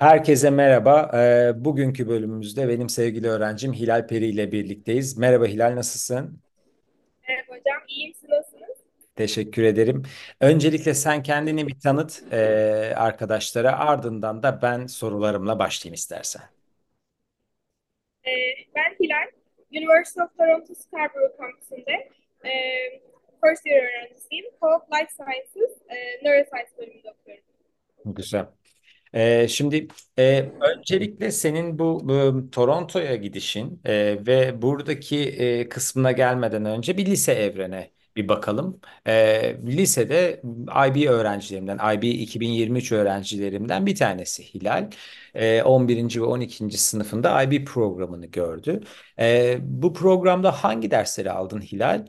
Herkese merhaba. Bugünkü bölümümüzde benim sevgili öğrencim Hilal Peri ile birlikteyiz. Merhaba Hilal, nasılsın? Merhaba hocam, iyiyim. Siz nasılsınız? Teşekkür ederim. Öncelikle sen kendini bir tanıt arkadaşlara, ardından da ben sorularımla başlayayım istersen. Ben Hilal, University of Toronto Scarborough Campus'ında First Year öğrencisiyim. Life Sciences, Neuroscience bölümünde okuyorum. Güzel. Şimdi öncelikle senin bu Toronto'ya gidişin ve buradaki kısmına gelmeden önce bir lise evrene bir bakalım. Lisede IB öğrencilerimden, IB 2023 öğrencilerimden bir tanesi Hilal. 11. ve 12. sınıfında IB programını gördü. Bu programda hangi dersleri aldın Hilal?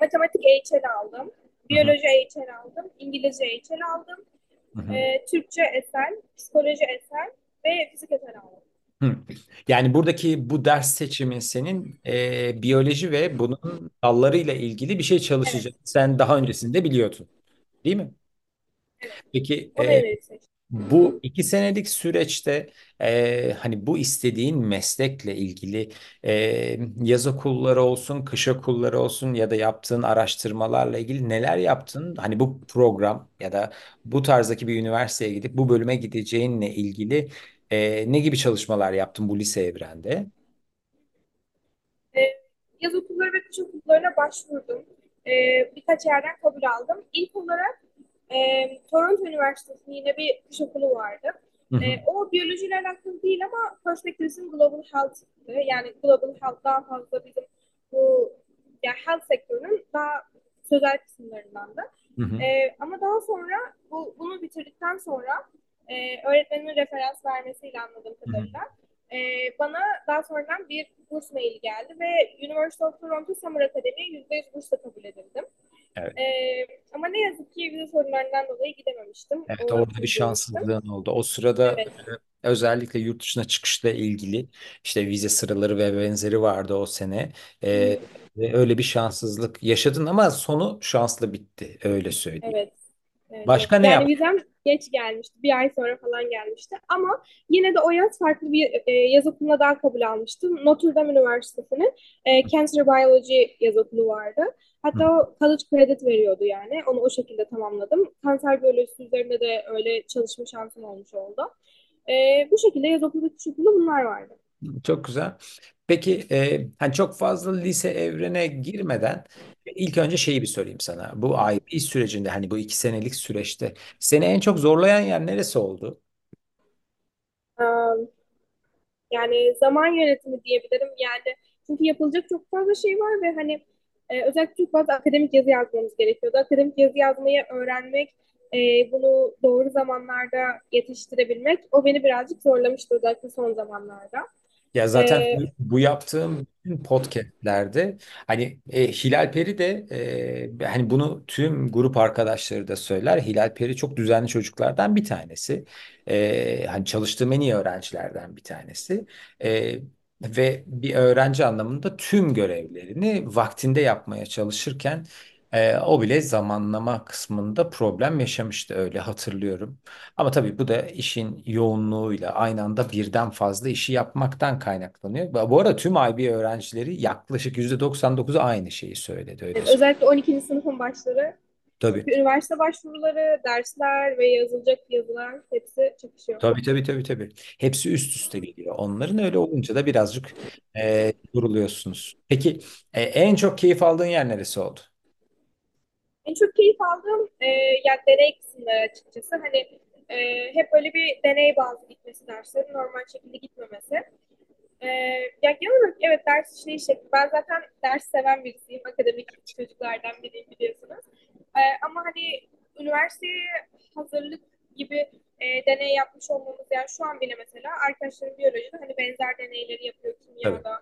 Matematik HL aldım, biyoloji HL aldım, İngilizce HL aldım. Türkçe eser, psikoloji eser ve fizik eser aldım. Yani buradaki bu ders seçimin senin biyoloji ve bunun dallarıyla ilgili bir şey çalışacak. Evet. Sen daha öncesinde biliyordun, değil mi? Evet. Peki bu 2 senelik süreçte hani bu istediğin meslekle ilgili yaz okulları olsun, kış okulları olsun ya da yaptığın araştırmalarla ilgili neler yaptın? Hani bu program ya da bu tarzdaki bir üniversiteye gidip bu bölüme gideceğinle ilgili ne gibi çalışmalar yaptın bu lise evrende? Yaz okulları ve kış okullarına başvurdum. Birkaç yerden kabul aldım. İlk olarak Toronto Üniversitesi'nin yine bir kış okulu vardı. O biyolojiyle alakalı değil ama Perspektif'in Global Health'tı. Yani Global Health daha fazla bizim bu yani health sektörünün daha sözel kısımlarından da. Ama daha sonra bunu bitirdikten sonra öğretmenimin referans vermesiyle anladığım kadarıyla bana daha sonradan bir burs maili geldi ve University of Toronto Summer Academy'ye %100 bursla kabul edildim. Evet. Ama ne yazık ki vize sorunlarından dolayı gidememiştim. Evet, orada bir şanssızlığın oldu. O sırada evet. Özellikle yurt dışına çıkışla ilgili işte vize sıraları ve benzeri vardı o sene. Öyle bir şanssızlık yaşadın ama sonu şanslı bitti. Öyle söyleyeyim. Evet. Evet. Başka ne yaptın? Vizem geç gelmişti. Bir ay sonra falan gelmişti. Ama yine de o yaz farklı bir yaz okuluna daha kabul almıştım. Notre Dame Üniversitesi'nin Cancer Biology yaz okulu vardı. Hatta o college credit veriyordu yani. Onu o şekilde tamamladım. Kanser biyolojisi üzerinde de öyle çalışma şansım olmuş oldu. Bu şekilde yaz okulu ve kış okulu bunlar vardı. Çok güzel. Peki hani çok fazla lise evrene girmeden ilk önce şeyi bir sorayım sana. Bu IB sürecinde hani bu 2 senelik süreçte seni en çok zorlayan yer neresi oldu? Yani zaman yönetimi diyebilirim. Yani çünkü yapılacak çok fazla şey var ve hani özellikle çok fazla akademik yazı yazmamız gerekiyordu. Akademik yazı yazmayı öğrenmek, bunu doğru zamanlarda yetiştirebilmek o beni birazcık zorlamıştı özellikle son zamanlarda. Ya zaten bu yaptığım podcastlerde hani Hilal Peri de hani bunu tüm grup arkadaşları da söyler. Hilal Peri çok düzenli çocuklardan bir tanesi. Hani çalıştığım en iyi öğrencilerden bir tanesi. Ve bir öğrenci anlamında tüm görevlerini vaktinde yapmaya çalışırken o bile zamanlama kısmında problem yaşamıştı, öyle hatırlıyorum. Ama tabii bu da işin yoğunluğuyla aynı anda birden fazla işi yapmaktan kaynaklanıyor. Bu arada tüm IB öğrencileri yaklaşık %99'u aynı şeyi söyledi. Öyle özellikle 12. sınıfın başları, tabii. Üniversite başvuruları, dersler ve yazılacak yazılar hepsi çakışıyor. Tabii. Hepsi üst üste geliyor. Onların öyle olunca da birazcık yoruluyorsunuz. Peki en çok keyif aldığın yer neresi oldu? En çok keyif aldığım yani deney kısımları açıkçası. Hani hep böyle bir deney bazlı gitmesi dersleri, normal şekilde gitmemesi. Yani genel olarak evet ders işleyiş şekli. Ben zaten ders seven birisiyim. Akademik çocuklardan biriyim biliyorsunuz. Ama hani üniversiteye hazırlık gibi deney yapmış olmamız, yani şu an bile mesela arkadaşlarım biyolojide hani benzer deneyleri yapıyor kimyada.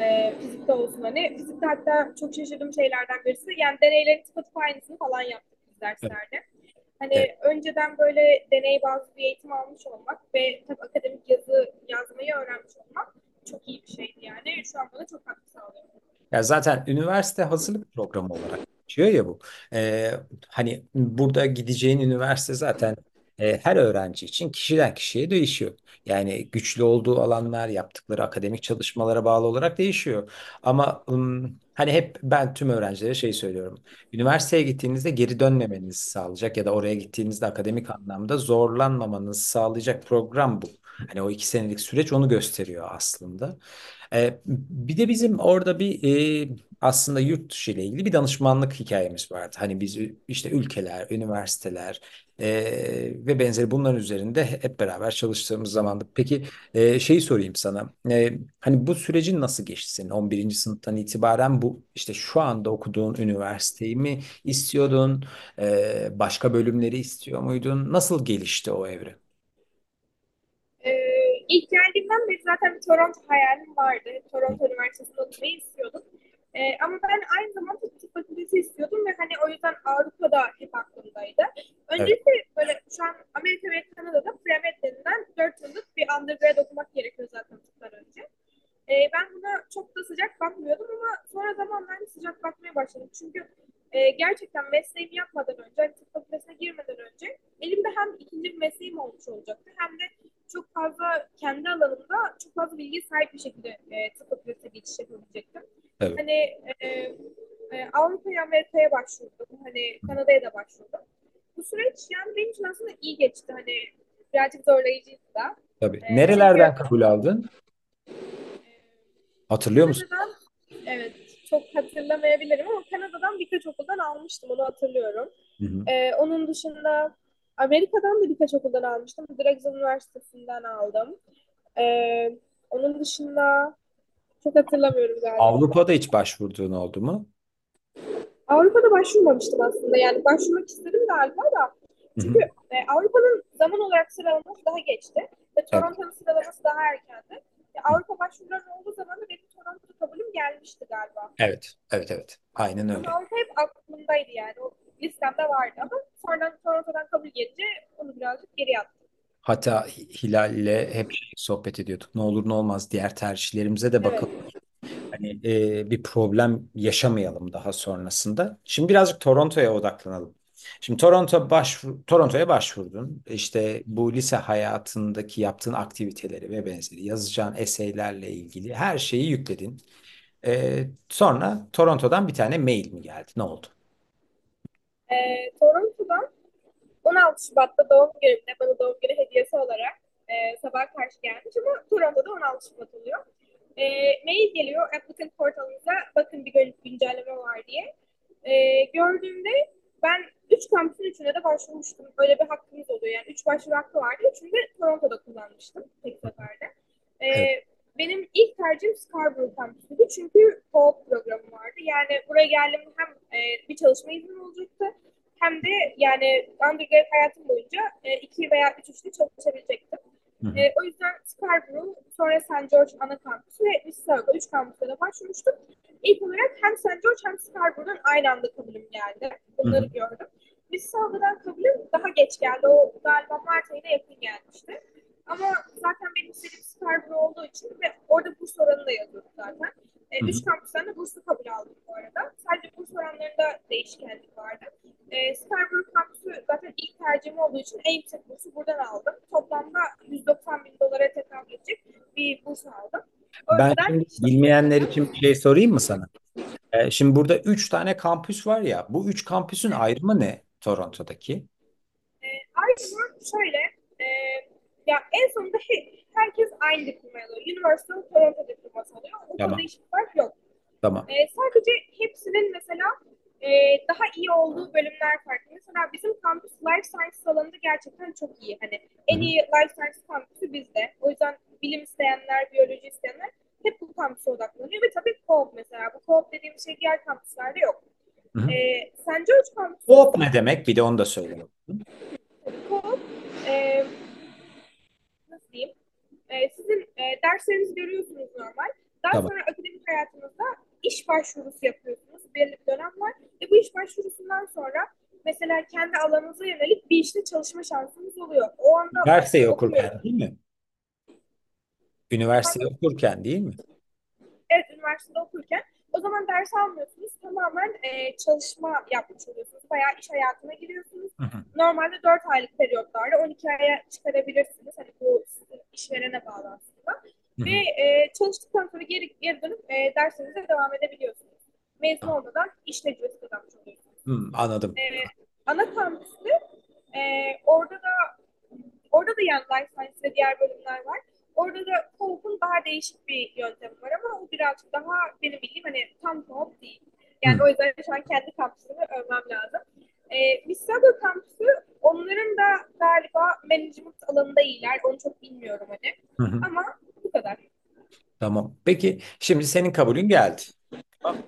Evet. Fizikte olsun hani. Fizikte hatta çok şaşırdığım şeylerden birisi. Yani deneylerin tıpatıp aynısını falan yaptık biz derslerde. Hani önceden böyle deney bazlı bir eğitim almış olmak ve tabii akademik yazı yazmayı öğrenmiş olmak çok iyi bir şeydi yani. Şu an bana çok katkı sağlıyor. Ya zaten üniversite hazırlık programı olarak geçiyor ya bu. Hani burada gideceğin üniversite zaten her öğrenci için kişiden kişiye değişiyor. Yani güçlü olduğu alanlar, yaptıkları akademik çalışmalara bağlı olarak değişiyor. Ama hani hep ben tüm öğrencilere şey söylüyorum. Üniversiteye gittiğinizde geri dönmemenizi sağlayacak ya da oraya gittiğinizde akademik anlamda zorlanmamanızı sağlayacak program bu. Hani o 2 senelik süreç onu gösteriyor aslında. Bir de bizim orada bir aslında yurt dışı ile ilgili bir danışmanlık hikayemiz vardı. Hani biz işte ülkeler, üniversiteler ve benzeri bunların üzerinde hep beraber çalıştığımız zamandı. Peki şeyi sorayım sana. Hani bu sürecin nasıl geçti senin? 11. sınıftan itibaren bu işte şu anda okuduğun üniversiteyi mi istiyordun? Başka bölümleri istiyor muydun? Nasıl gelişti o evre? İlk geldiğimden beri zaten bir Toronto hayalim vardı. Toronto Üniversitesi'nde okumayı istiyordum. Ama ben aynı zamanda tıp fakültesi istiyordum ve hani o yüzden Avrupa'da hep aklımdaydı. Öncelikle böyle şu an Amerika ve Kanada'da pre-med denilen 4 yıllık bir undergrad okumak gerekiyor zaten tıplar önce. Ben buna çok da sıcak bakmıyordum ama sonra zamanla sıcak bakmaya başladım. Çünkü gerçekten mesleğimi yapmadan önce, hani tıp fakültesine girmeden önce elimde hem ikinci bir mesleğim olmuş olacaktı hem de çok fazla kendi alanımda çok fazla bilgiye sahip bir şekilde tıp fakültesine geçiş yapabilecektim. Evet. Hani Avrupa'ya, Amerika'ya başvurdum. Hani Kanada'ya da başvurdum. Bu süreç yani benim için aslında iyi geçti. Hani birazcık zorlayıcıydı da. Tabii. Nerelerden kabul aldın? Hatırlıyor musun? Evet. Çok hatırlamayabilirim ama Kanada'dan birkaç okuldan almıştım. Onu hatırlıyorum. Onun dışında Amerika'dan da birkaç okuldan almıştım. Drake Üniversitesi'nden aldım. Onun dışında çok hatırlamıyorum galiba. Avrupa'da hiç başvurduğun oldu mu? Avrupa'da başvurmamıştım aslında. Yani başvurmak istedim galiba da. Çünkü Avrupa'nın zaman olarak sıralaması daha geçti. Ve Toronto'nun sıralaması daha erkendi. Avrupa başvuruları olduğu zaman da benim Toronto'da kabulüm gelmişti galiba. Evet. Aynen öyle. Avrupa hep aklımdaydı yani. O listemde vardı ama sonradan Toronto'dan kabul gelince onu birazcık geri attım. Hatta Hilal'le hep sohbet ediyorduk. Ne olur ne olmaz diğer tercihlerimize de bakalım. Evet. Hani bir problem yaşamayalım daha sonrasında. Şimdi birazcık Toronto'ya odaklanalım. Şimdi Toronto'ya başvurdun. İşte bu lise hayatındaki yaptığın aktiviteleri ve benzeri yazacağın eseylerle ilgili her şeyi yükledin. Sonra Toronto'dan bir tane mail mi geldi? Ne oldu? Toronto'dan 16 Şubat'ta doğum günümde bana doğum günü hediyesi olarak sabah karşı gelmiş ama Toronto'da 16 Şubat oluyor. Mail geliyor applicant portalınıza bakın bir güncelleme var diye. Gördüğümde ben 3 kampüsün 3'üne de başvurmuştum. Böyle bir hakkımız oluyor. Yani 3 başvuru hakkı vardı. 3'ünü de Toronto'da kullanmıştım tek seferde. Benim ilk tercihim Scarborough kampüsüydü. Çünkü co-op programı vardı. Yani buraya geldiğimde hem bir çalışma iznim olacaktı. Hem de yani undergrad hayatım boyunca 2 veya 3 işte çalışabilecektim. O yüzden Scarborough, sonra St. George ana kampüsü ve Mississauga 3 kampüse de başvurmuştum. İlk olarak hem St. George hem Scarborough'dan aynı anda kabulüm geldi. Bunları gördüm. Mississauga'dan kabulüm daha geç geldi. O galiba Mart ayına yakın gelmişti. Ama zaten benim istediğim Scarborough olduğu için ve orada burs oranını da yazıyordum zaten. 3 kampüsten de burslu kabul aldım bu arada. Sadece burs oranlarında değişkenlik vardı. Scarborough kampüsü zaten ilk tercihim olduğu için en yüksek bursu buradan aldım. Toplamda $190.000 tekabül edecek bir burs aldım. Ben şimdi bilmeyenler için bir şey sorayım mı sana? Şimdi burada 3 tane kampüs var ya, bu 3 kampüsün ayrımı ne Toronto'daki? Ayrımı şöyle, ya en sonunda herkes aynı diploma alıyor. University of Toronto diploması alıyor. Okulda hiçbir fark yok. Tamam. Sadece hepsinin mesela daha iyi olduğu bölümler farklı. Mesela bizim kampüs Life Sciences alanında gerçekten çok iyi. Hani en iyi Life Sciences kampüsü bizde. O yüzden bilim isteyenler, biyoloji isteyenler hep bu kampüse odaklanıyor. Ve tabii co-op mesela. Bu co-op dediğim şey diğer kampüslerde yok. St. George kampüsü... Co-op ne demek? Bir de onu da söyleyelim. Co-op... nasıl diyeyim? Sizin derslerinizi görüyorsunuz normal. Daha sonra akademik hayatınızda iş başvurusu yapıyorsunuz. Belli bir dönem var. Ve bu iş başvurusundan sonra mesela kendi alanınıza yönelik bir işte çalışma şansınız oluyor. O anda... Üniversiteyi okurken değil mi? Üniversitede okurken değil mi? Evet, üniversitede okurken. O zaman ders almıyorsunuz. Tamamen çalışma yapmış oluyorsunuz. Bayağı iş hayatına giriyorsunuz. Normalde 4 aylık periyotlarda 12 aya çıkarabilirsiniz. Hani bu işverene bağlı aslında. Hı-hı. Ve çalıştıktan sonra geri dönüp derslerinize devam edebiliyorsunuz. Mezun olmadan iş tecrübesi kazanmış oluyorsunuz. Anladım. Ana kampüsü orada da yani Life Sciences ve diğer bölümler var. Orada da COV'un daha değişik bir yöntemi var ama o birazcık daha benim bildiğim hani tam COV değil. Yani o yüzden şu an kendi kampüsümü övmem lazım. Mississauga kampüsü onların da galiba management alanında iyiler. Onu çok bilmiyorum hani. Hı-hı. Ama bu kadar. Tamam. Peki şimdi senin kabulün geldi. Tamam.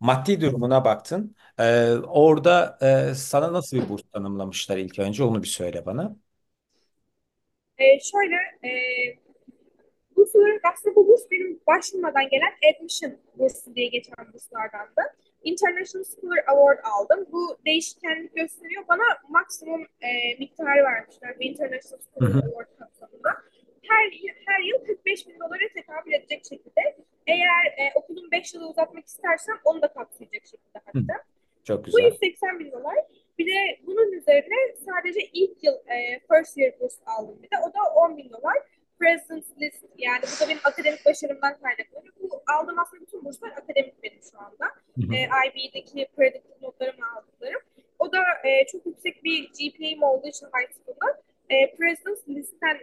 Maddi durumuna baktın. Orada sana nasıl bir burs tanımlamışlar ilk önce? Onu bir söyle bana. Burs olarak aslında bu burs benim başvurmadan gelen admission bursu diye geçen burslardan da. International School Award aldım. Bu değişkenlik gösteriyor. Bana maksimum miktarı vermişler. Bir International School Award kapsamında. Her yıl $45,000 tekabül edecek şekilde. Eğer okulun 5 yılı uzatmak istersem onu da kapsayacak şekilde hatta. Çok güzel. Bu $180,000. Bir de bunun üzerine sadece ilk yıl First Year burs aldım. Bir de o da $10,000. Presence list, yani bu da benim akademik başarımdan kaynaklanıyor. Bu aldığım aslında bütün burslar akademik benim şu anda. IB'deki predictive notlarımı aldıklarım. O da çok yüksek bir GPA'm olduğu için high school'da presence listten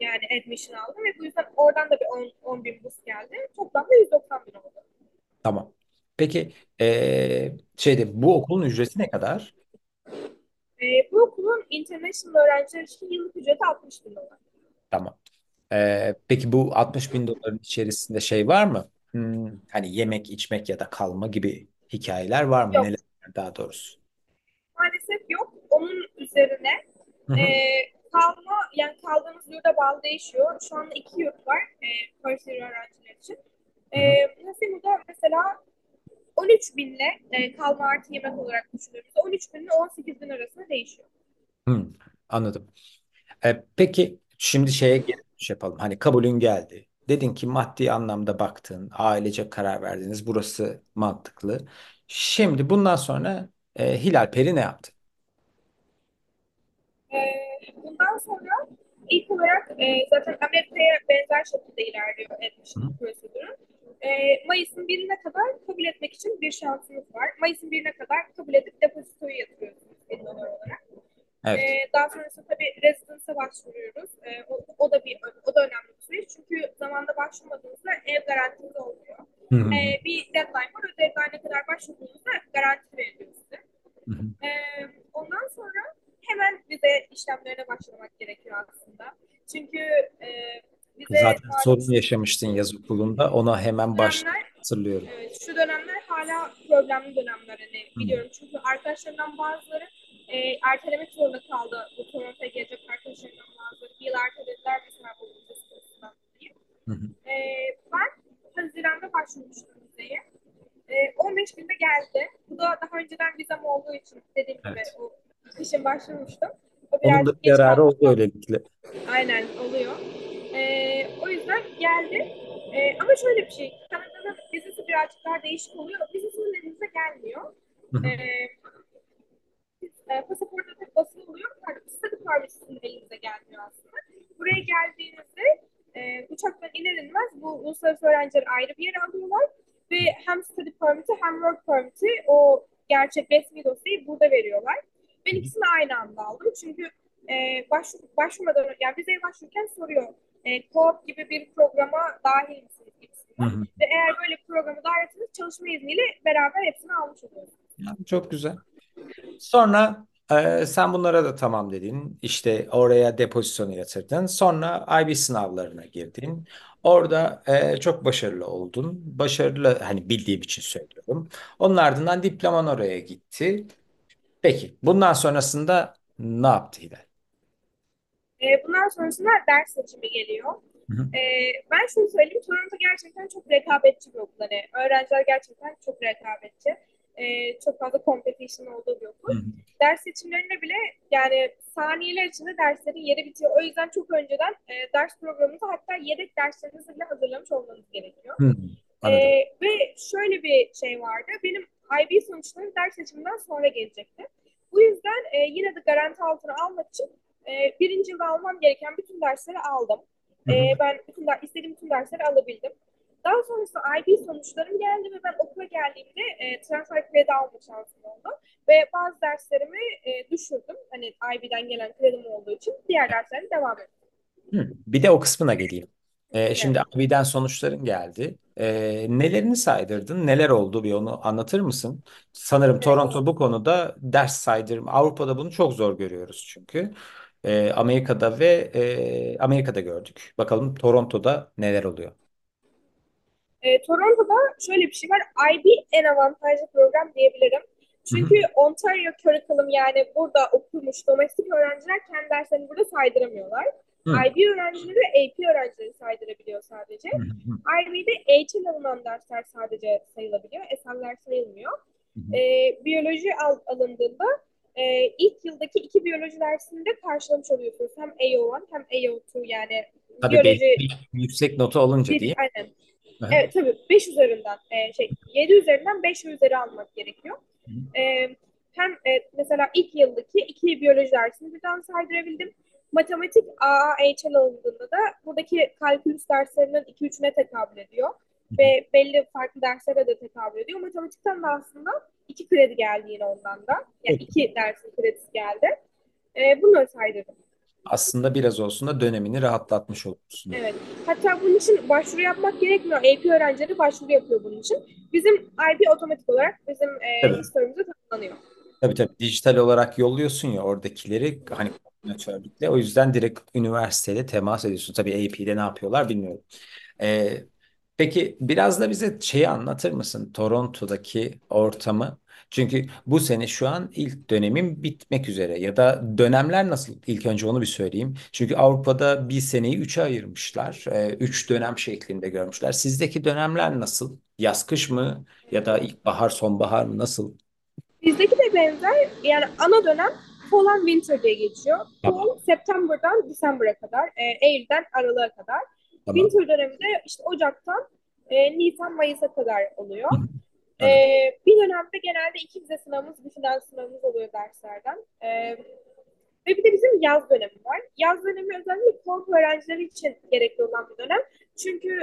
yani admission aldım ve bu yüzden oradan da bir 10,000 burs geldi. Toplamda $190,000 oldu. Tamam. Peki bu okulun ücreti ne kadar? Bu okulun international öğrenciler için yıllık ücreti $60,000. Tamam. Peki bu $60,000 içerisinde var mı? Hani yemek, içmek ya da kalma gibi hikayeler var mı? Yok. Neler daha doğrusu? Maalesef yok. Onun üzerine kalma, yani kaldığımız yurda bağlı değişiyor. Şu anda 2 yurt var First Year öğrenciler için. Nasıl da mesela $13,000'le kalma artı yemek olarak düşünüyoruz. $13,000'le $18,000 arasında değişiyor. Anladım. Peki şimdi yapalım. Hani kabulün geldi. Dedin ki maddi anlamda baktın. Ailece karar verdiniz. Burası mantıklı. Şimdi bundan sonra Hilal Peri ne yaptı? Bundan sonra ilk olarak zaten Amerika'ya benzer şekilde ilerliyor admission prosedürü. Mayıs'ın 1'ine kadar kabul etmek için bir şansınız var. Mayıs'ın 1'ine kadar kabul edip depozitoyu yatırıyorsunuz $1,000 olarak. Evet. Daha sonrasında tabii residence'a başvuruyoruz. O da önemli bir süreç. Çünkü zamanda başvurmadığınızda ev garantiniz olmuyor. Bir deadline var. O deadline'e kadar başvurduğunuzda garanti veriliyor size. Ondan sonra hemen vize işlemlerine başlamak gerekiyor aslında. Çünkü zaten sorun yaşamıştın yaz okulunda. Ona hemen hatırlıyorum. Evet, şu dönemler hala problemli dönemler. Biliyorum çünkü arkadaşlarımdan bazıları ertelemek zorunda kaldı. Bu Toronto'ya gelecek arkadaşlarımdan bazıları. Bir yıl ertelediler mesela bu üniversitesinden diye. Ben Haziran'da başvurmuştum vizeye. 15 günde geldi. Bu da daha önceden vizem olduğu için dediğim gibi o kışın başvurmuştum. Onun da yararı oldu öylelikle. Aynen oluyor. O yüzden geldi. Ama şöyle bir şey. Kanada'nın vizesi birazcık daha değişik oluyor. Vizesinin elinize gelmiyor. Pasaporta tek basılı oluyor. Study permit'in elinize gelmiyor aslında. Buraya geldiğinizde uçaktan iner inmez bu uluslararası öğrencileri ayrı bir yere alıyorlar ve hem study permit'i hem work permit'i o gerçek resmi dosyayı burada veriyorlar. Ben ikisini aynı anda aldım çünkü başvurmadan yani vizeye başvururken soruyor co-op gibi bir programa dahil misiniz gibisinden. Ve eğer böyle bir programa dahilseniz çalışma izniyle beraber hepsini almış oluyoruz. Çok güzel. Sonra sen bunlara da tamam dedin. İşte oraya depozisyonu yatırdın. Sonra IB sınavlarına girdin. Orada çok başarılı oldun. Başarılı hani bildiğim için söylüyorum. Onun ardından diploman oraya gitti. Peki bundan sonrasında ne yaptı Hilal? Bundan sonrasında ders seçimi geliyor. Ben şunu söyleyeyim. Toronto gerçekten çok rekabetçi bir okul. Öğrenciler gerçekten çok rekabetçi. Çok fazla competition olduğu bir okul. Ders seçimlerinde bile yani saniyeler içinde derslerin yeri bitiyor. O yüzden çok önceden ders programınızı hatta yedek derslerinizi bile hazırlamış olmanız gerekiyor. Ve şöyle bir şey vardı. Benim IB sonuçları ders seçiminden sonra gelecekti. Bu yüzden yine de garanti altına almak için birinci yılda almam gereken bütün dersleri aldım. Ben istediğim bütün dersleri alabildim. Daha sonrasında IB sonuçlarım geldi ve ben okula geldiğimde transfer kredi alma şansım oldu. Ve bazı derslerimi düşürdüm. Hani IB'den gelen kredim olduğu için diğer derslerine devam ettim. Bir de o kısmına geleyim. Şimdi evet. IB'den sonuçların geldi. Nelerini saydırdın? Neler oldu? Bir onu anlatır mısın? Sanırım evet. Toronto bu konuda ders saydırma. Avrupa'da bunu çok zor görüyoruz çünkü. Amerika'da ve Amerika'da gördük. Bakalım Toronto'da neler oluyor? Toronto'da şöyle bir şey var. IB en avantajlı program diyebilirim. Çünkü Ontario Curriculum, yani burada okumuş domestik öğrenciler kendi derslerini burada saydıramıyorlar. IB öğrencileri AP öğrencileri saydırabiliyor sadece. IB'de HL alınan dersler sadece sayılabiliyor. SL'ler sayılmıyor. Biyoloji alındığında ilk yıldaki iki biyoloji dersinde karşılamış oluyorsunuz. Hem AO1 hem AO2, yani tabii biyoloji... yüksek notu alınca diye. Aynen. Evet, tabii 5 üzerinden 7 üzerinden 5 üzeri almak gerekiyor. Hem mesela ilk yıldaki iki biyoloji dersini birden saydırabildim. Matematik AAHL alındığında da buradaki kalkülüs derslerinin 2-3'üne tekabül ediyor. Ve belli farklı derslere de tekabül ediyor. Matematikten de aslında 2 kredi geldi yine ondan da. Yani 2 dersin kredisi geldi. Bunları saydırdım. Aslında biraz olsun da dönemini rahatlatmış olursun. Evet. Hatta bunun için başvuru yapmak gerekmiyor. AP öğrencileri başvuru yapıyor bunun için. Bizim IB otomatik olarak bizim historimize tanımlanıyor. Tabii tabii. Dijital olarak yolluyorsun ya oradakileri, hani koordinatörlükle. O yüzden direkt üniversiteyle temas ediyorsun. Tabii AP'de ne yapıyorlar bilmiyorum. Peki biraz da bize şeyi anlatır mısın? Toronto'daki ortamı. Çünkü bu sene şu an ilk dönemin bitmek üzere, ya da dönemler nasıl, ilk önce onu bir söyleyeyim. Çünkü Avrupa'da bir seneyi 3'e ayırmışlar. 3 dönem şeklinde görmüşler. Sizdeki dönemler nasıl? Yaz kış mı ya da ilkbahar sonbahar mı, nasıl? Bizdeki de benzer, yani ana dönem fall and winter diye geçiyor. Fall September'dan December'a kadar, Eylül'den Aralık'a kadar. Tamam. Winter dönemi de işte Ocak'tan Nisan Mayıs'a kadar oluyor. Bir dönemde genelde 2 vize sınavımız, bir final sınavımız oluyor derslerden. Ve bir de bizim yaz dönemi var. Yaz dönemi özellikle korku öğrencileri için gerekli olan bir dönem. Çünkü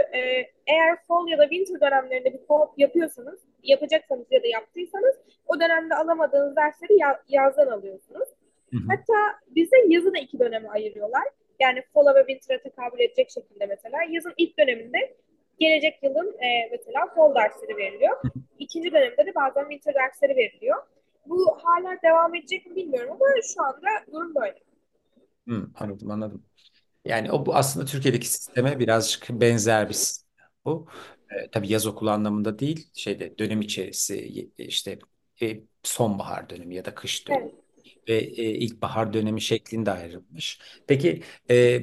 eğer fall ya da winter dönemlerinde bir korku yapıyorsanız, yapacaksanız ya da yaptıysanız, o dönemde alamadığınız dersleri yazdan alıyorsunuz. Hatta bizde yazı da 2 döneme ayırıyorlar. Yani fall'a ve winter'a tekabül edecek şekilde mesela. Yazın ilk döneminde gelecek yılın mesela fall dersleri veriliyor. İkinci dönemde de bazen winter dersleri veriliyor. Bu hala devam edecek mi bilmiyorum ama şu anda durum böyle. Anladım. Yani bu aslında Türkiye'deki sisteme birazcık benzer bir sistem bu. Tabii yaz okulu anlamında değil, dönem içerisi, sonbahar dönemi ya da kış dönemi. Evet. Ve ilkbahar dönemi şeklinde ayrılmış. Peki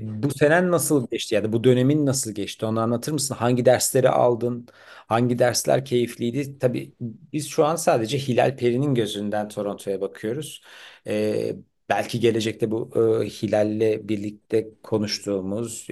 bu senen nasıl geçti? Ya da bu dönemin nasıl geçti? Onu anlatır mısın? Hangi dersleri aldın? Hangi dersler keyifliydi? Tabii biz şu an sadece Hilal Peri'nin gözünden Toronto'ya bakıyoruz. Belki gelecekte bu Hilal'le birlikte konuştuğumuz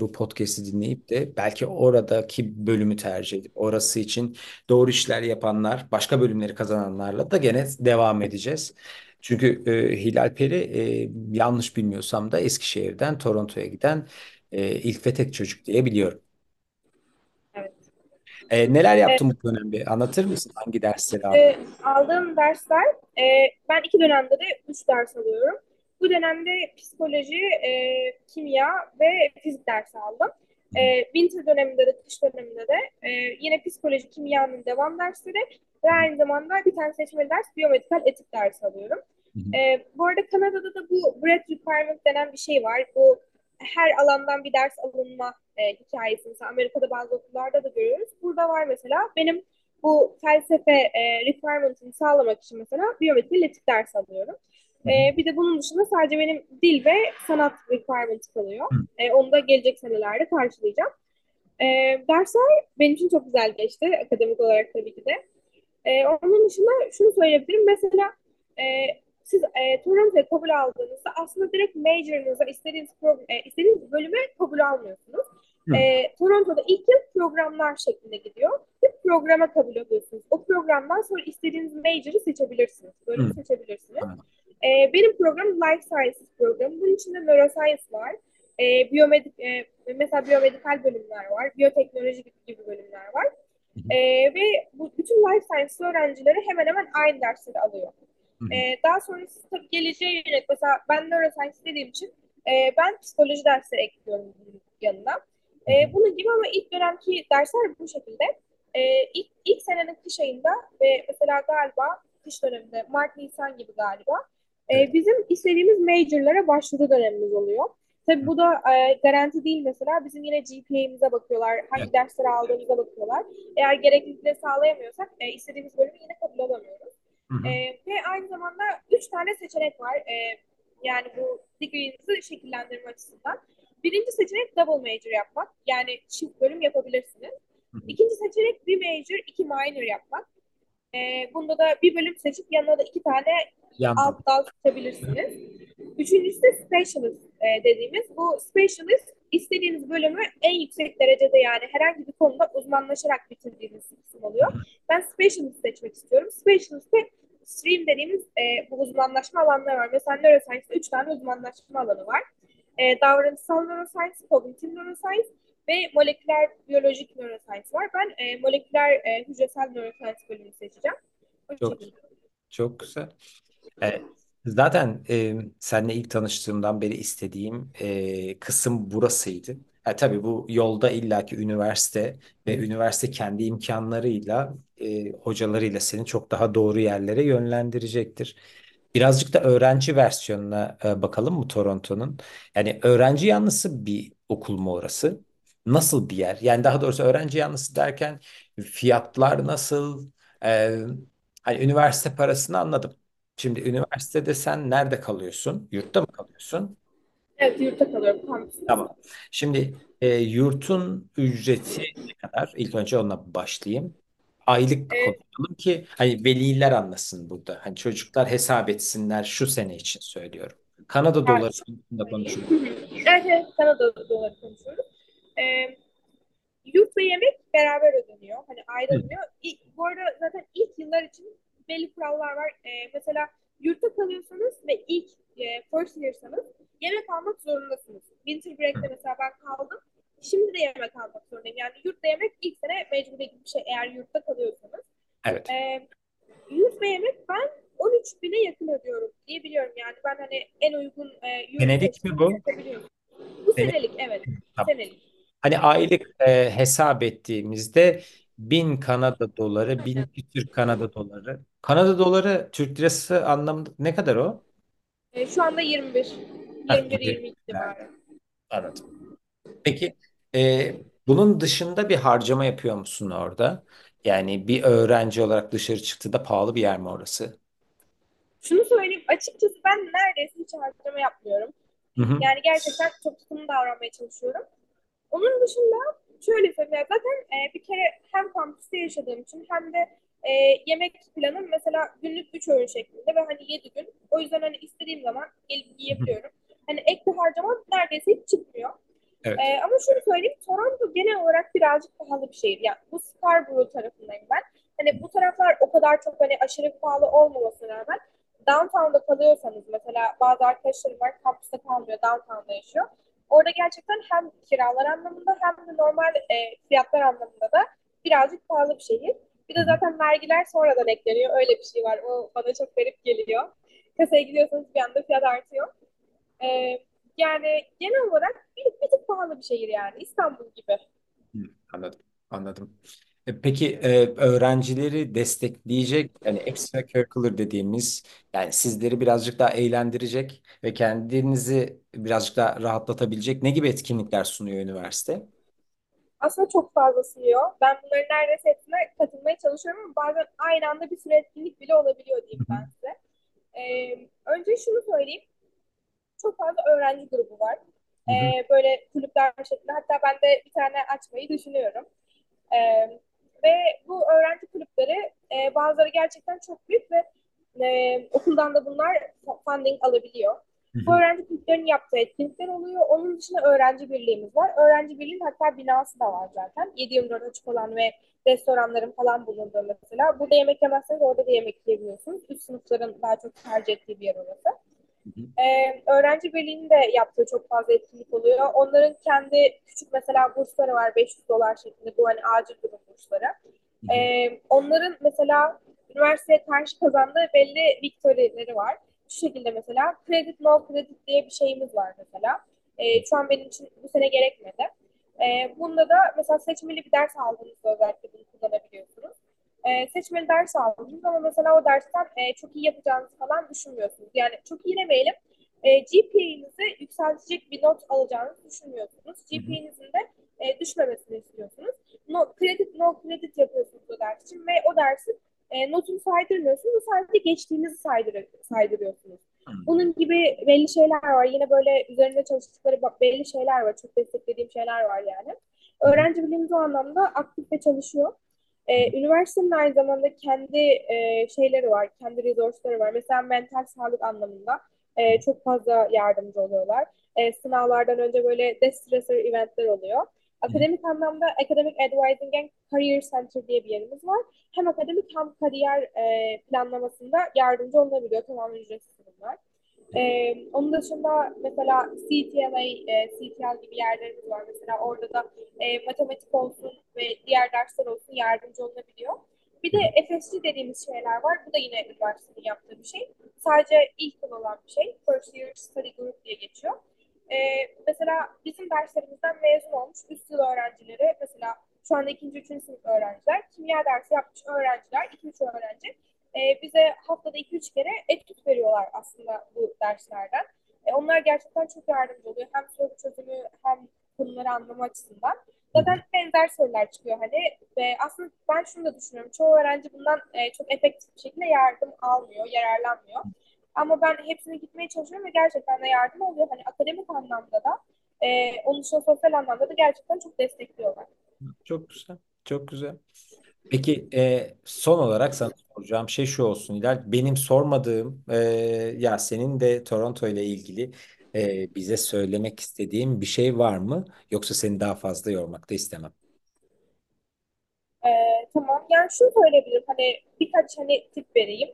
bu podcast'i dinleyip de belki oradaki bölümü tercih edip orası için doğru işler yapanlar, başka bölümleri kazananlarla da gene devam edeceğiz. Çünkü Hilal Peri yanlış bilmiyorsam da Eskişehir'den Toronto'ya giden ilk ve tek çocuk diye biliyorum. Evet. Neler yaptın bu dönemde? Anlatır mısın? Hangi dersleri aldın? Aldığım dersler, ben 2 dönemde de 3 ders alıyorum. Bu dönemde psikoloji, kimya ve fizik dersi aldım. Winter döneminde de, kış döneminde de yine psikoloji, kimyanın devam dersleri ve aynı zamanda bir tane seçmeli ders, biyomedikal etik dersi alıyorum. Bu arada Kanada'da da bu breadth requirement denen bir şey var. Bu her alandan bir ders alınma hikayesi. Mesela Amerika'da bazı okullarda da görüyoruz. Burada var mesela. Benim bu felsefe requirement'ını sağlamak için mesela biyomedikal etik dersi alıyorum. Bir de bunun dışında sadece benim dil ve sanat requirement'ı kalıyor. Onu da gelecek senelerde karşılayacağım. Dersler benim için çok güzel geçti. Akademik olarak tabii ki de. Onun dışında şunu söyleyebilirim. Mesela siz Toronto'ya kabul aldığınızda aslında direkt major'ınıza, istediğiniz bölüme kabul almıyorsunuz. Toronto'da ilk yıl programlar şeklinde gidiyor. Bir programa kabul ediyorsunuz. O programdan sonra istediğiniz major'ı seçebilirsiniz. Bölümü seçebilirsiniz. Benim programım Life Sciences programı. Bunun içinde Neuroscience var. Mesela biyomedikal bölümler var. Biyoteknoloji gibi bölümler var. Ve bu bütün Life Sciences öğrencileri hemen hemen aynı dersleri alıyor. Daha sonra siz tabii geleceğe yönelik, mesela ben Neuroscience dediğim için ben psikoloji dersleri ekliyorum yanına. Bunun gibi, ama ilk dönemki dersler bu şekilde. İlk senenin kış ayında ve mesela galiba kış döneminde Mart-Nisan gibi galiba bizim istediğimiz major'lara başvuru dönemimiz oluyor. Tabii bu da garanti değil mesela. Bizim yine GPA'mize bakıyorlar, hangi dersleri aldığımıza bakıyorlar. Eğer gerekliliği sağlayamıyorsak istediğimiz bölümü yine kabul alamıyoruz. Ve aynı zamanda 3 tane seçenek var. Yani bu degree'nizi şekillendirme açısından. Birinci seçenek double major yapmak. Yani çift bölüm yapabilirsiniz. İkinci seçenek bir major, 2 minor yapmak. Bunda da bir bölüm seçip yanına da 2 tane alt dal tutabilirsiniz. Üçüncüsü de specialist dediğimiz. Bu specialist, istediğiniz bölümü en yüksek derecede, yani herhangi bir konuda uzmanlaşarak bitirdiğiniz kısım oluyor. Ben specialist seçmek istiyorum. Specialist de stream dediğimiz bu uzmanlaşma alanları var. Mesela Neuroscience'da 3 tane uzmanlaşma alanı var. Davranışsal Neuroscience, Cognitive Neuroscience ve Molecular Biological Neuroscience var. Ben Molecular Hücresel Neuroscience bölümünü seçeceğim. Çok güzel. Evet. Zaten seninle ilk tanıştığımdan beri istediğim kısım burasıydı. Tabii bu yolda illaki üniversite ve üniversite kendi imkanlarıyla, hocalarıyla seni çok daha doğru yerlere yönlendirecektir. Birazcık da öğrenci versiyonuna bakalım mı Toronto'nun? Yani öğrenci yanlısı bir okul mu orası? Nasıl bir yer? Yani daha doğrusu öğrenci yanlısı derken fiyatlar nasıl? Hani üniversite parasını anladım. Şimdi üniversitede sen nerede kalıyorsun? Yurtta mı kalıyorsun? Evet, yurtta kalıyorum. Tamam. Şimdi yurtun ücreti ne kadar? İlk önce onunla başlayayım. Aylık konuşalım ki hani veliler anlasın burada. Hani çocuklar hesap etsinler, şu sene için söylüyorum. Kanada doları konusunda konuşuyoruz. Evet, Kanada doları konuşuyoruz. Yurt ve yemek beraber ödeniyor. Hani ayrılmıyor. Bu arada zaten ilk yıllar için belli kurallar var. Mesela yurtta kalıyorsanız ve ilk first year'sanız yemek almak zorundasınız. Winter break'te mesela ben kaldım. Şimdi de yemek almak zorundayım. Yani yurtta yemek ilk sene mecburi gibi bir şey eğer yurtta kalıyorsanız. Evet. Yurt ve yemek ben 13.000'e yakın ödüyorum diye biliyorum. Yani ben hani en uygun yurt. Senelik mi bu? Bu senelik, evet. Tamam. Senelik. Hani aylık hesap ettiğimizde 1000 Kanada doları, 1200 Kanada doları. Kanada doları Türk lirası anlamında ne kadar o? Şu anda 21. 21-22 civarı. Anladım. Peki bunun dışında bir harcama yapıyor musun orada? Yani bir öğrenci olarak dışarı çıktığında pahalı bir yer mi orası? Şunu söyleyeyim. Açıkçası ben neredeyse hiç harcama yapmıyorum. Yani gerçekten çok tutumlu davranmaya çalışıyorum. Onun dışında şöyle söyleyeyim. Zaten bir kere hem kampüste yaşadığım için hem de yemek planım mesela günlük 3 öğün şeklinde ve hani 7 gün. O yüzden hani istediğim zaman gelip yiyebiliyorum. Hani ek bir harcama neredeyse hiç çıkmıyor. Evet. Ama şunu söyleyeyim. Toronto genel olarak birazcık pahalı bir şehir. Yani bu Scarborough tarafındayım ben. Hani bu taraflar o kadar çok hani aşırı pahalı olmamasına rağmen downtown'da kalıyorsanız, mesela bazı arkadaşlarım var kampüste kalmıyor, downtown'da yaşıyor. Orada gerçekten hem kiralar anlamında hem de normal fiyatlar anlamında da birazcık pahalı bir şehir. Bir de zaten vergiler sonradan ekleniyor. Öyle bir şey var. O bana çok garip geliyor. Kasaya gidiyorsanız bir anda fiyat artıyor. Yani genel olarak bir tık pahalı bir şehir yani. İstanbul gibi. Anladım. Peki öğrencileri destekleyecek, yani extra curricular dediğimiz, yani sizleri birazcık daha eğlendirecek ve kendinizi birazcık daha rahatlatabilecek ne gibi etkinlikler sunuyor üniversite? Aslında çok fazla sunuyor. Ben bunların neredeyse hepsine katılmaya çalışıyorum ama bazen aynı anda bir sürü etkinlik bile olabiliyor diyeyim ben size. Önce şunu söyleyeyim. Çok fazla öğrenci grubu var. Böyle kulüpler şeklinde. Hatta ben de bir tane açmayı düşünüyorum. Ve bu öğrenci kulüpleri bazıları gerçekten çok büyük ve okuldan da bunlar funding alabiliyor. Bu öğrenci birliklerinin yaptığı etkinlikler oluyor. Onun dışında öğrenci birliğimiz var. Öğrenci birliğinin hatta binası da var zaten. 7/24 açık olan ve restoranların falan bulunduğu mesela. Burada yemek yemezseniz orada da yemek yiyebiliyorsunuz. Üst sınıfların daha çok tercih ettiği bir yer orası. Öğrenci birliğinin de yaptığı çok fazla etkinlik oluyor. Onların kendi küçük mesela bursları var. $500 şeklinde bu hani acil durum bursları. Onların mesela üniversiteye karşı kazandığı belli victorileri var. Şu şekilde mesela credit no credit diye bir şeyimiz var mesela. Şu an benim için bu sene gerekmedi. Bunda da mesela seçmeli bir ders aldığınızda özellikle bunu kullanabiliyorsunuz. Seçmeli ders aldınız ama mesela o dersten çok iyi yapacağınızı falan düşünmüyorsunuz. Yani çok iyi demeyelim. GPA'nizi yükseltecek bir not alacağınızı düşünmüyorsunuz. GPA'nizin de düşmemesini istiyorsunuz. No credit yapıyorsunuz o ders için ve o dersin notunu saydırmıyorsunuz. Sadece geçtiğinizi saydırıyorsunuz. Bunun gibi belli şeyler var. Yine böyle üzerinde çalıştıkları belli şeyler var. Çok desteklediğim şeyler var yani. Öğrenci bilimimiz o anlamda aktif ve çalışıyor. Üniversitenin aynı zamanda kendi şeyleri var. Kendi resource'ları var. Mesela mental sağlık anlamında çok fazla yardımcı oluyorlar. Sınavlardan önce böyle de-stressor eventler oluyor. Akademik anlamda Academic Advising and Career Center diye bir yerimiz var. Hem akademik hem kariyer planlamasında yardımcı olabiliyor. Tamamen ücretsiz bunlar. Onun dışında mesela CTLA, CTL gibi yerlerimiz var. Mesela orada da matematik olsun ve diğer dersler olsun yardımcı olabiliyor. Bir de FSC dediğimiz şeyler var. Bu da yine üniversitenin yaptığı bir şey. Sadece ilk yıl olan bir şey. First Year Study Group diye geçiyor. Mesela bizim derslerimizden mezun olmuş üst yıl öğrencileri, mesela şu anda 2. 3. sınıf öğrenciler, kimya dersi yapmış öğrenciler, 2-3 öğrenci bize haftada 2-3 kere etüt veriyorlar aslında bu derslerden. Onlar gerçekten çok yardımcı oluyor. Hem soru çözümü hem konuları anlama açısından. Zaten benzer sorular çıkıyor hani. Ve aslında ben şunu da düşünüyorum. Çoğu öğrenci bundan çok efektif bir şekilde yardım almıyor, yararlanmıyor. Ama ben hepsine gitmeye çalışıyorum ve gerçekten de yardım oluyor. Hani akademik anlamda da, onun dışında sosyal anlamda da gerçekten çok destekliyorlar. Çok güzel, çok güzel. Peki son olarak sana soracağım şey şu olsun Hilal. Benim sormadığım, ya senin de Toronto ile ilgili bize söylemek istediğin bir şey var mı? Yoksa seni daha fazla yormak da istemem. Tamam, yani şunu söyleyebilirim. Hani birkaç tip vereyim.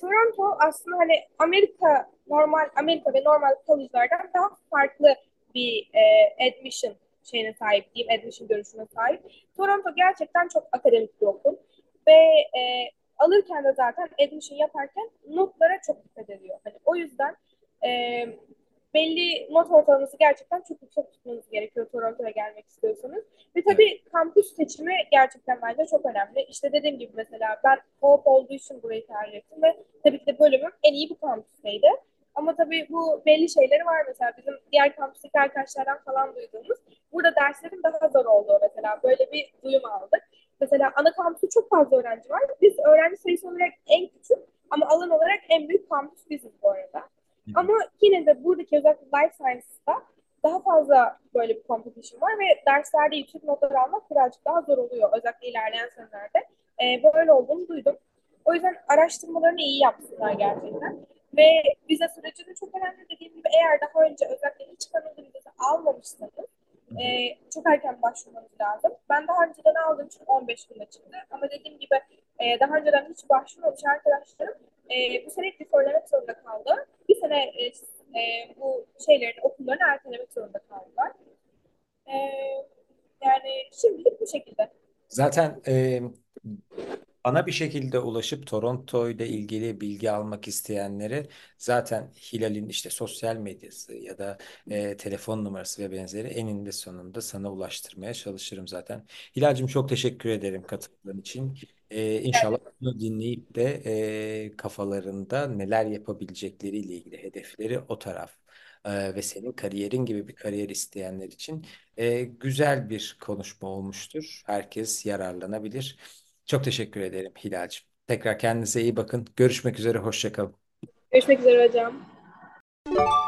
Toronto aslında hani Amerika ve normal college'lardan daha farklı bir admission şeyine sahip diyeyim, admission görüşüne sahip. Toronto gerçekten çok akademik bir okul ve alırken de zaten admission yaparken notlara çok dikkat ediyor. Hani o yüzden belli not ortalaması gerçekten çok yüksek tutmanız gerekiyor Toronto'ya gelmek istiyorsanız. Ve tabii kampüs seçimi gerçekten bence çok önemli. İşte dediğim gibi mesela ben co-op olduğu için burayı tercih ettim ve tabii ki de bölümüm en iyi bu kampüsteydi. Ama tabii bu belli şeyleri var mesela bizim diğer kampüsteki arkadaşlardan falan duyduğumuz. Burada derslerin daha zor olduğu mesela böyle bir duyum aldık. Mesela ana kampüste çok fazla öğrenci var. Biz öğrenci sayısı olarak en küçük ama alan olarak en büyük kampüs biziz bu arada. Ama yine de buradaki özellikle Life Science'da daha fazla böyle bir competition var ve derslerde yüksek notlar almak birazcık daha zor oluyor. Özellikle ilerleyen senelerde böyle olduğunu duydum. O yüzden araştırmalarını iyi yapsınlar gerçekten. Ve vize süreci de çok önemli dediğim gibi eğer daha önce özellikle hiç kanalda vizesi almamışsanız çok erken başvurmanız lazım. Ben daha önceden aldığım için 15 günde çıktı. Ama dediğim gibi daha önceden hiç başvurmamış arkadaşlarım bu sene söylemek zorunda kaldı. Bir sene bu şeylerin okullarını ertelemek zorunda kaldılar. Yani şimdilik bu şekilde. Zaten bana bir şekilde ulaşıp Toronto ile ilgili bilgi almak isteyenlere zaten Hilal'in işte sosyal medyası ya da telefon numarası ve benzeri eninde sonunda sana ulaştırmaya çalışırım zaten. Hilal'cığım çok teşekkür ederim katıldığın için. İnşallah bunu dinleyip de kafalarında neler yapabilecekleriyle ilgili hedefleri o taraf ve senin kariyerin gibi bir kariyer isteyenler için güzel bir konuşma olmuştur. Herkes yararlanabilir. Çok teşekkür ederim Hilal'cığım. Tekrar kendinize iyi bakın. Görüşmek üzere, hoşça kalın. Görüşmek üzere hocam.